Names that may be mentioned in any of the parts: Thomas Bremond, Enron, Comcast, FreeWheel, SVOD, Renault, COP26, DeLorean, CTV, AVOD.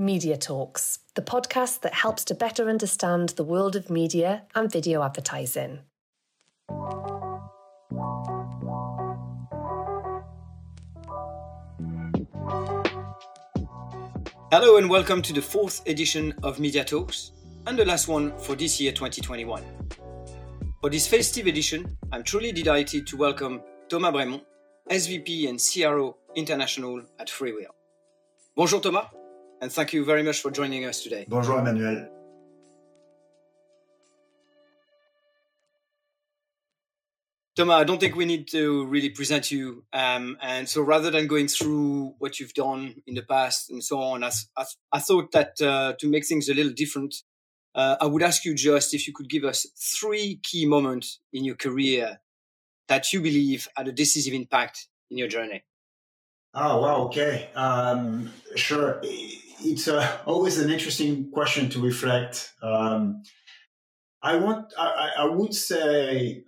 Media Talks, the podcast that helps to better understand the world of media and video advertising. Hello and welcome to the fourth edition of Media Talks and the last one for this year 2021. For this festive edition, I'm truly delighted to welcome Thomas Bremond, SVP and CRO International at FreeWheel. Bonjour Thomas, and thank you very much for joining us today. Bonjour Emmanuel. Thomas, I don't think we need to really present you. And so rather than going through what you've done in the past and so on, I thought that to make things a little different, I would ask you just if you could give us three key moments in your career that you believe had a decisive impact in your journey. Oh, wow. Okay. Sure. It's always an interesting question to reflect. I would say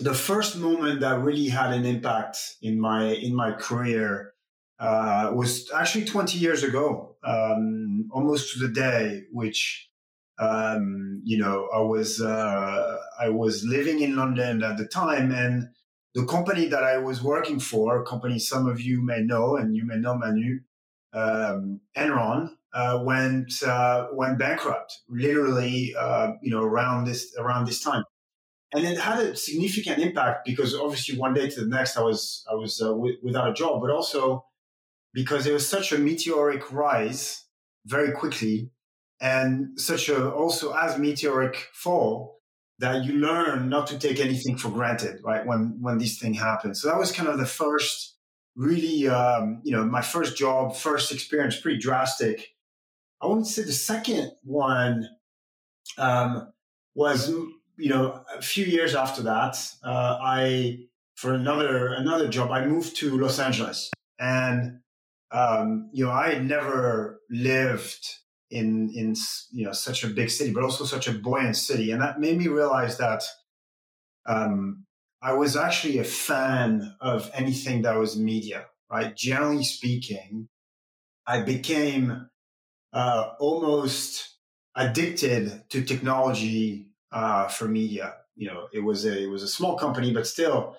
the first moment that really had an impact in my career was actually 20 years ago, almost to the day, which I was living in London at the time, and the company that I was working for, a company some of you may know, and you may know Manu, Enron, went bankrupt literally, around this time. And it had a significant impact because obviously one day to the next, I was without a job, but also because there was such a meteoric rise very quickly and such a, also as meteoric fall, that you learn not to take anything for granted, right? When these things happen. So that was kind of the first really, my first job, first experience, pretty drastic. I wouldn't say the second one was, a few years after that. For another job, I moved to Los Angeles, and I had never lived in such a big city, but also such a buoyant city, and that made me realize that I was actually a fan of anything that was media, right? Generally speaking, I became almost addicted to technology for media. It was a small company, but still,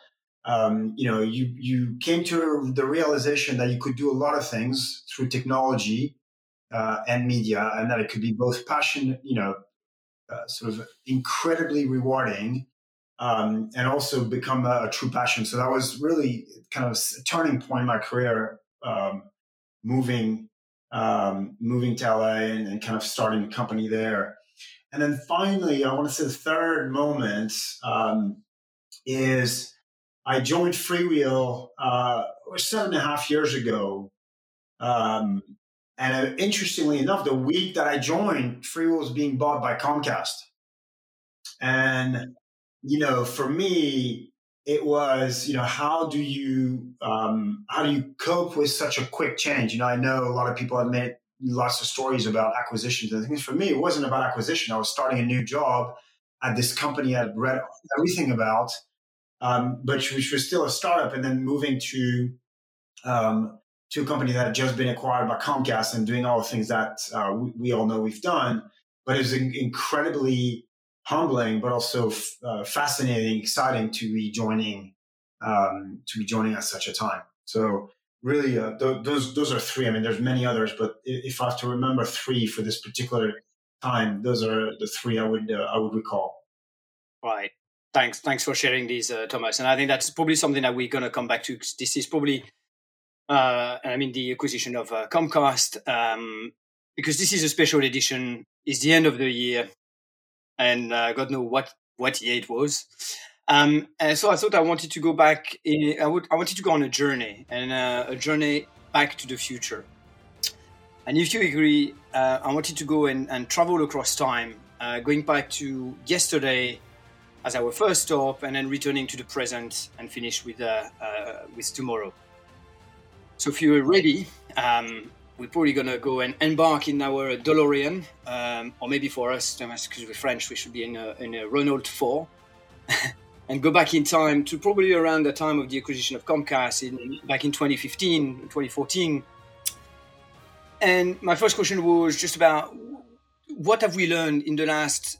you came to the realization that you could do a lot of things through technology and media, and that it could be both passion, sort of incredibly rewarding, and also become a true passion. So that was really kind of a turning point in my career, moving to LA and kind of starting a company there. And then finally, I want to say the third moment is I joined FreeWheel 7.5 years ago. And interestingly enough, the week that I joined, FreeWheel was being bought by Comcast. And, for me, it was, how do you cope with such a quick change? I know a lot of people have made lots of stories about acquisitions and things. For me, it wasn't about acquisition. I was starting a new job at this company I'd read everything about, but which was still a startup, and then moving to a company that had just been acquired by Comcast and doing all the things that we all know we've done. But it was incredibly humbling, but also fascinating, exciting to be joining at such a time. So really, those are three. I mean, there's many others, but if I have to remember three for this particular time, those are the three I would recall. Right. Thanks for sharing these, Thomas. And I think that's probably something that we're going to come back to. This is probably the acquisition of Comcast, because this is a special edition. It's the end of the year, and God knows what year it was. And so I thought I wanted to go back. I wanted to go on a journey, and a journey back to the future. And if you agree, I wanted to go and travel across time, going back to yesterday as our first stop, and then returning to the present and finish with tomorrow. So if you're ready, we're probably going to go and embark in our DeLorean, or maybe for us, Thomas, because we're French, we should be in a Renault 4, and go back in time to probably around the time of the acquisition of Comcast back in 2015, 2014. And my first question was just about what have we learned in the last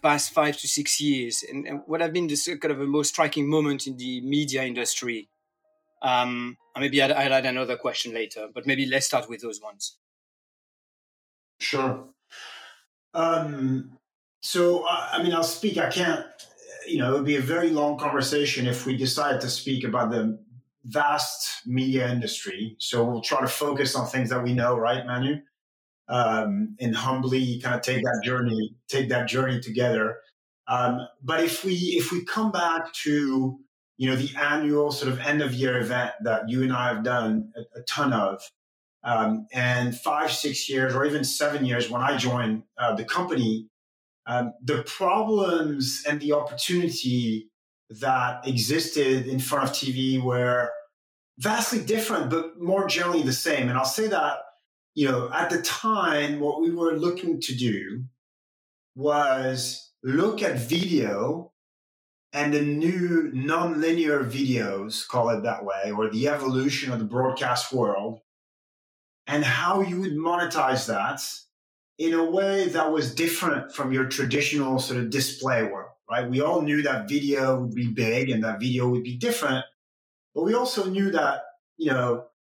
past 5 to 6 years, and what have been the kind of the most striking moment in the media industry? Maybe I'll add another question later, but maybe let's start with those ones. Sure. I'll speak. I can't. It would be a very long conversation if we decided to speak about the vast media industry. So we'll try to focus on things that we know, right, Manu? And humbly kind of take that journey together. But if we come back to, the annual sort of end of year event that you and I have done a ton of, and 5, 6 years, or even 7 years when I joined the company, the problems and the opportunity that existed in front of TV were vastly different, but more generally the same. And I'll say that, at the time, what we were looking to do was look at video and the new non-linear videos, call it that way, or the evolution of the broadcast world, and how you would monetize that in a way that was different from your traditional sort of display world, right? We all knew that video would be big and that video would be different, but we also knew that,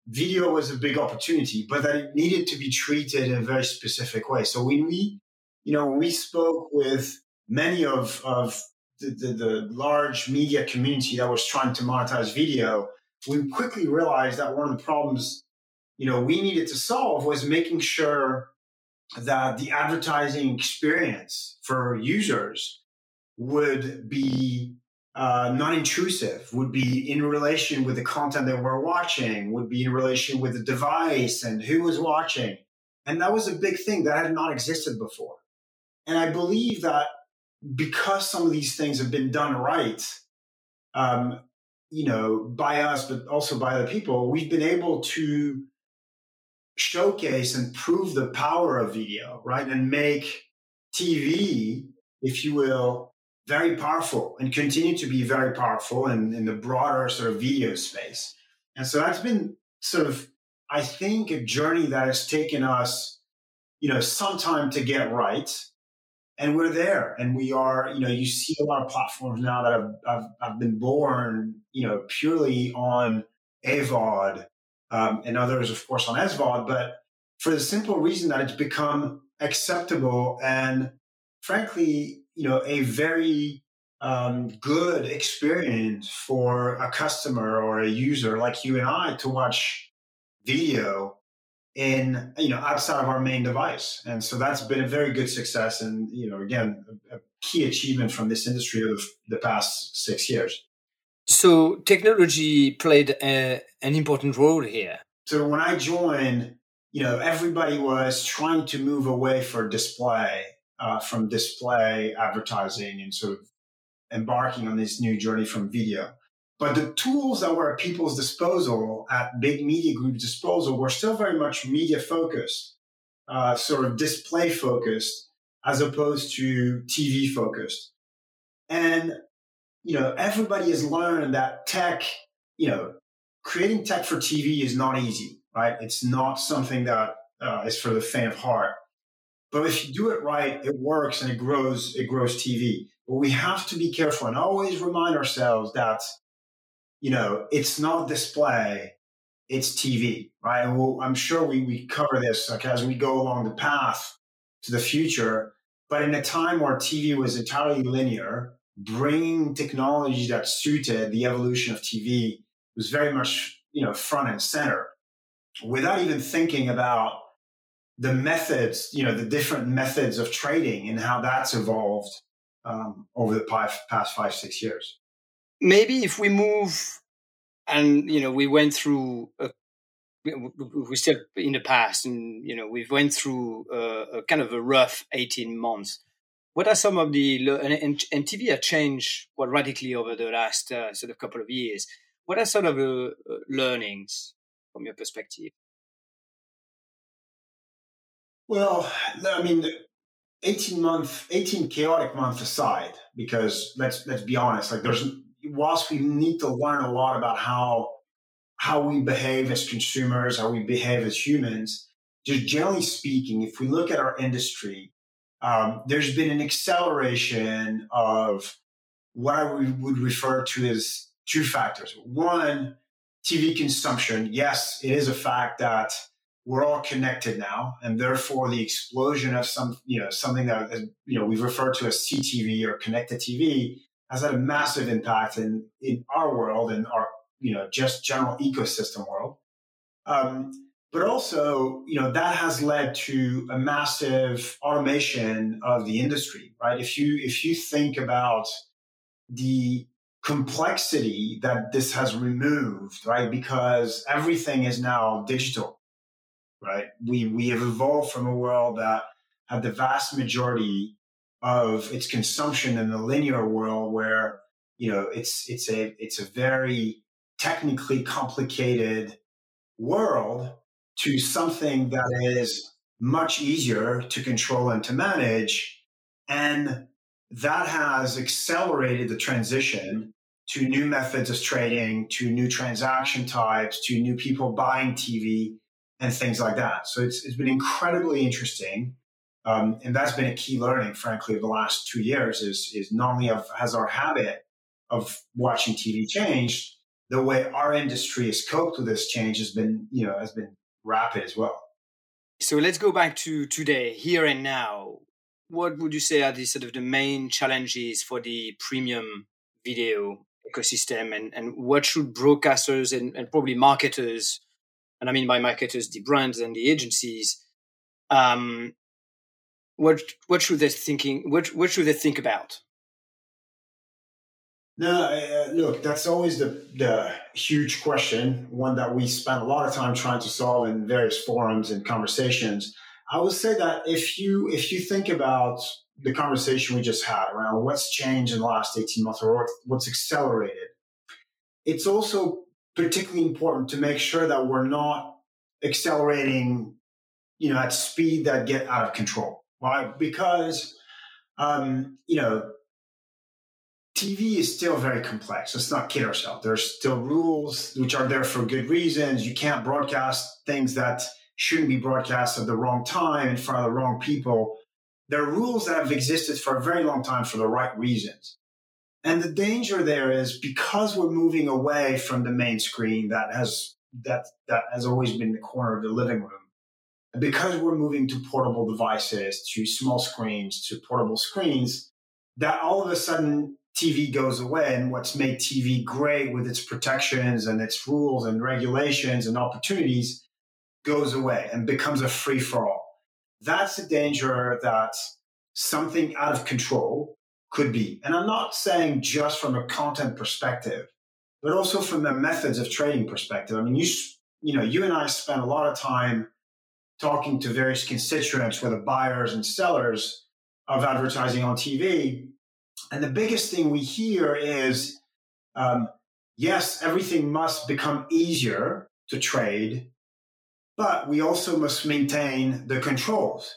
video was a big opportunity, but that it needed to be treated in a very specific way. So when we spoke with many of the large media community that was trying to monetize video, we quickly realized that one of the problems, we needed to solve was making sure that the advertising experience for users would be non-intrusive, would be in relation with the content they were watching, would be in relation with the device and who was watching. And that was a big thing that had not existed before. And I believe that because some of these things have been done right, by us, but also by other people, we've been able to showcase and prove the power of video, right? And make TV, if you will, very powerful and continue to be very powerful in the broader sort of video space. And so that's been sort of, I think, a journey that has taken us, some time to get right. And we're there. And we are, you see a lot of platforms now that have been born, purely on AVOD, and others, of course, on SVOD, but for the simple reason that it's become acceptable and, frankly, a very good experience for a customer or a user like you and I to watch video in, outside of our main device. And so that's been a very good success. And, again, a key achievement from this industry of the past 6 years. So technology played an important role here. So when I joined, everybody was trying to move away from display advertising and sort of embarking on this new journey from video. But the tools that were at people's disposal, at big media groups' disposal, were still very much media-focused, sort of display-focused, as opposed to TV-focused. And, everybody has learned that tech, creating tech for TV is not easy, right? It's not something that is for the faint of heart. But if you do it right, it works and it grows TV. But we have to be careful and always remind ourselves that, it's not display, it's TV, right? And I'm sure we cover this as we go along the path to the future. But in a time where TV was entirely linear, bringing technology that suited the evolution of TV was very much, front and center, without even thinking about the methods, the different methods of trading and how that's evolved over the past 5, 6 years. Maybe if we move, and we went through, we're still in the past, and we've went through a kind of a rough 18 months. What are some of the and TV has changed quite radically over the last couple of years? What are sort of learnings from your perspective? Well, 18 chaotic months aside, because let's be honest, whilst we need to learn a lot about how we behave as consumers, how we behave as humans, just generally speaking, if we look at our industry, there's been an acceleration of what I would refer to as two factors. One, TV consumption. Yes, it is a fact that we're all connected now, and therefore the explosion of something that we refer to as CTV or connected TV has had a massive impact in our world and our just general ecosystem world. But also, that has led to a massive automation of the industry, right? If you think about the complexity that this has removed, right? Because everything is now digital, right? We have evolved from a world that had the vast majority of its consumption in the linear world where, it's a very technically complicated world to something that is much easier to control and to manage. And that has accelerated the transition to new methods of trading, to new transaction types, to new people buying TV and things like that. So it's been incredibly interesting. And that's been a key learning, frankly, of the last 2 years is not only has our habit of watching TV changed, the way our industry has coped with this change has been rapid as well. So let's go back to today, here and now. What would you say are the sort of the main challenges for the premium video ecosystem, and what should broadcasters and probably marketers, and I mean by marketers, the brands and the agencies, what should they think about? No, look, that's always the huge question, one that we spend a lot of time trying to solve in various forums and conversations. I would say that if you think about the conversation we just had around what's changed in the last 18 months or what's accelerated, it's also particularly important to make sure that we're not accelerating, at speed that get out of control, right? Because, TV is still very complex. Let's not kid ourselves. There's still rules which are there for good reasons. You can't broadcast things that shouldn't be broadcast at the wrong time in front of the wrong people. There are rules that have existed for a very long time for the right reasons. And the danger there is because we're moving away from the main screen that has always been the corner of the living room, and because we're moving to portable devices, to small screens, to portable screens, that all of a sudden TV goes away, and what's made TV great with its protections and its rules and regulations and opportunities goes away and becomes a free-for-all. That's the danger that something out of control could be. And I'm not saying just from a content perspective, but also from the methods of trading perspective. I mean, you and I spend a lot of time talking to various constituents, whether buyers and sellers of advertising on TV. And the biggest thing we hear is, yes, everything must become easier to trade, but we also must maintain the controls.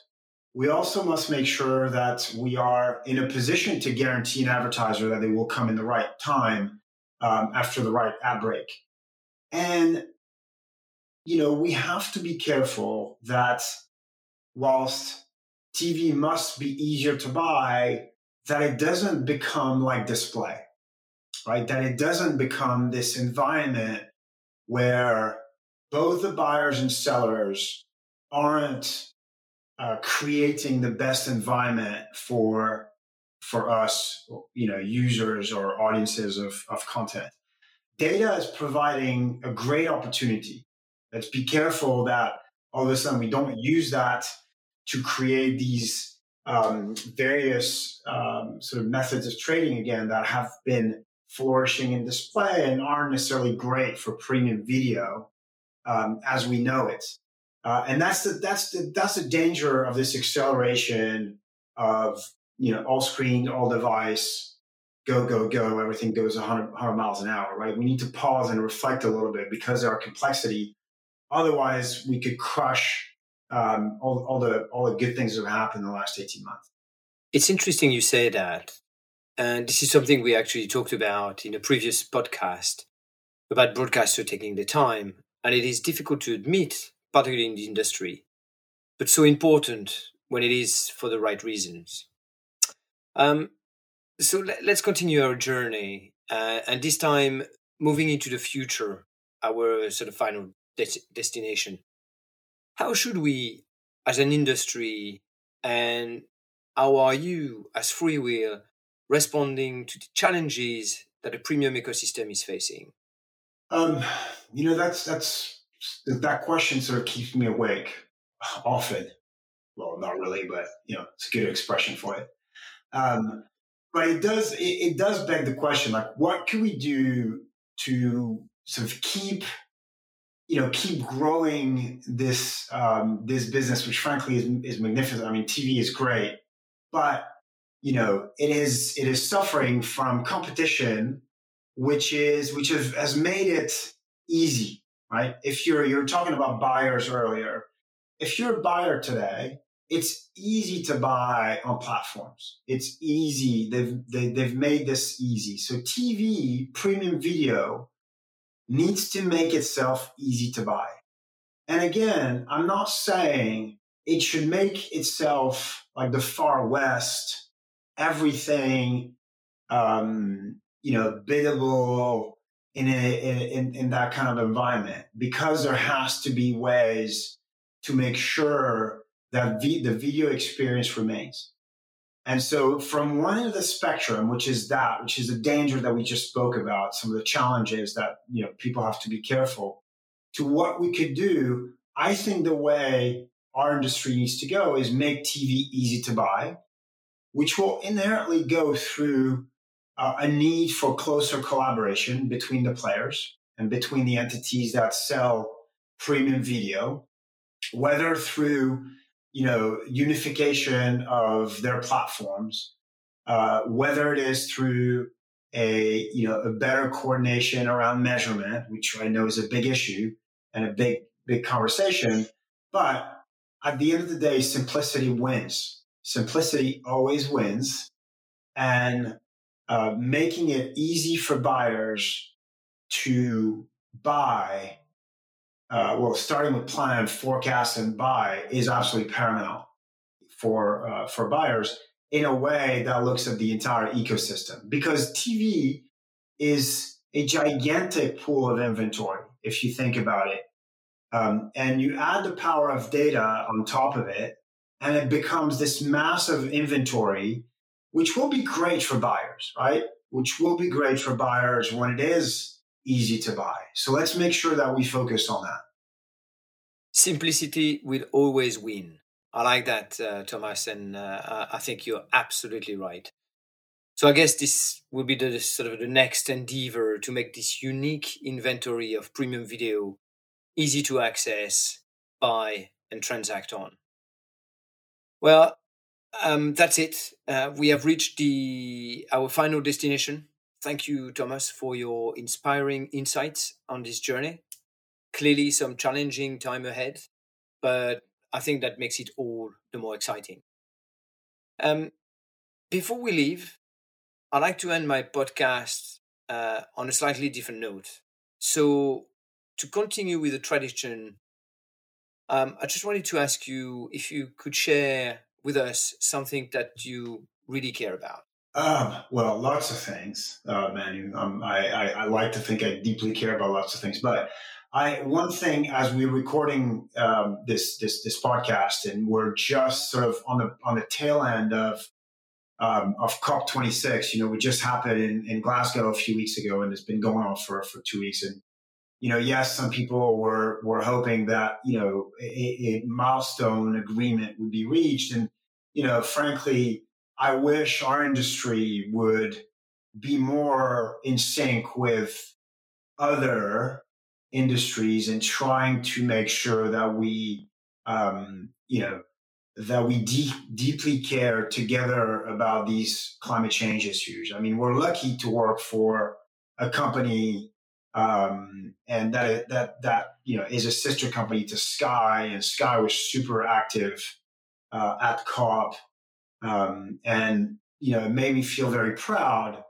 We also must make sure that we are in a position to guarantee an advertiser that they will come in the right time after the right ad break. And, we have to be careful that whilst TV must be easier to buy, that it doesn't become like display, right? That it doesn't become this environment where both the buyers and sellers aren't creating the best environment for us, users or audiences of content. Data is providing a great opportunity. Let's be careful that all of a sudden we don't use that to create these various sort of methods of trading, again, that have been flourishing in display and aren't necessarily great for premium video as we know it. And that's the danger of this acceleration of, all screen, all device, go, go, go, everything goes 100 miles an hour, right? We need to pause and reflect a little bit because of our complexity. Otherwise, we could crush all the good things that have happened in the last 18 months. It's interesting you say that. And this is something we actually talked about in a previous podcast about broadcasters taking the time. And it is difficult to admit, particularly in the industry, but so important when it is for the right reasons. So let's continue our journey, and this time moving into the future, our sort of final destination. How should we, as an industry, and how are you, as FreeWheel, responding to the challenges that a premium ecosystem is facing? That question sort of keeps me awake often. Well, not really, but it's a good expression for it. But it does beg the question, like, what can we do to sort of keep growing this this business, which frankly is magnificent. I mean, TV is great, but it is suffering from competition, which has made it easy, right? If you're talking about buyers earlier, if you're a buyer today, it's easy to buy on platforms. It's easy. They've made this easy. So TV, premium video, needs to make itself easy to buy. And again, I'm not saying it should make itself like the Far West, everything, biddable in that kind of environment, because there has to be ways to make sure that the video experience remains. And so from one end of the spectrum, which is the danger that we just spoke about, some of the challenges that people have to be careful, to what we could do, I think the way our industry needs to go is make TV easy to buy, which will inherently go through a need for closer collaboration between the players and between the entities that sell premium video, whether through unification of their platforms, whether it is through a better coordination around measurement, which I know is a big issue and a big conversation. But at the end of the day, simplicity wins. Simplicity always wins, and making it easy for buyers to buy. Starting with plan, forecast, and buy is absolutely paramount for buyers in a way that looks at the entire ecosystem, because TV is a gigantic pool of inventory, if you think about it. And you add the power of data on top of it, and it becomes this massive inventory, which will be great for buyers, right? Which will be great for buyers when it is easy to buy. So let's make sure that we focus on that. Simplicity will always win. I like that, Thomas, and I think you're absolutely right. So I guess this will be the sort of the next endeavor to make this unique inventory of premium video easy to access, buy, and transact on. Well, that's it. We have reached our final destination. Thank you, Thomas, for your inspiring insights on this journey. Clearly some challenging time ahead, but I think that makes it all the more exciting. Before we leave, I'd like to end my podcast on a slightly different note. So to continue with the tradition, I just wanted to ask you if you could share with us something that you really care about. Lots of things, Manu. I like to think I deeply care about lots of things, but one thing, as we're recording this podcast, and we're just sort of on the tail end of COP26. It just happened in Glasgow a few weeks ago, and it's been going on for 2 weeks. And yes, some people were hoping that a milestone agreement would be reached, and frankly, I wish our industry would be more in sync with other industries and trying to make sure that we, deeply care together about these climate change issues. I mean, we're lucky to work for a company and that is a sister company to Sky, and Sky was super active at COP. It made me feel very proud,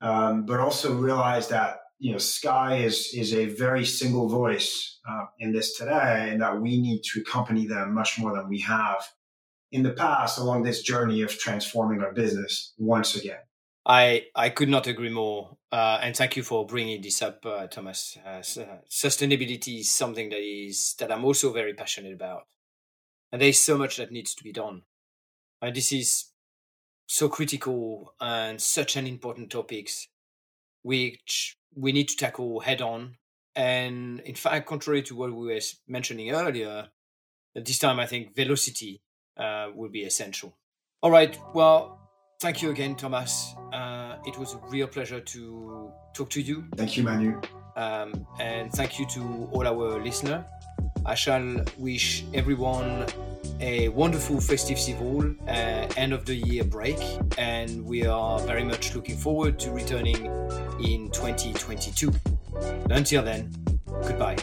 but also realized that, you know, Sky is a very single voice in this today, and that we need to accompany them much more than we have in the past along this journey of transforming our business once again. I could not agree more. And thank you for bringing this up, Thomas. Sustainability is something that I'm also very passionate about. And there's so much that needs to be done. And this is so critical and such an important topic, which we need to tackle head on. And in fact, contrary to what we were mentioning earlier, at this time, I think velocity will be essential. All right. Well, thank you again, Thomas. It was a real pleasure to talk to you. Thank you, Manu. And thank you to all our listeners. I shall wish everyone a wonderful festive season, end of the year break, and we are very much looking forward to returning in 2022. Until then, goodbye.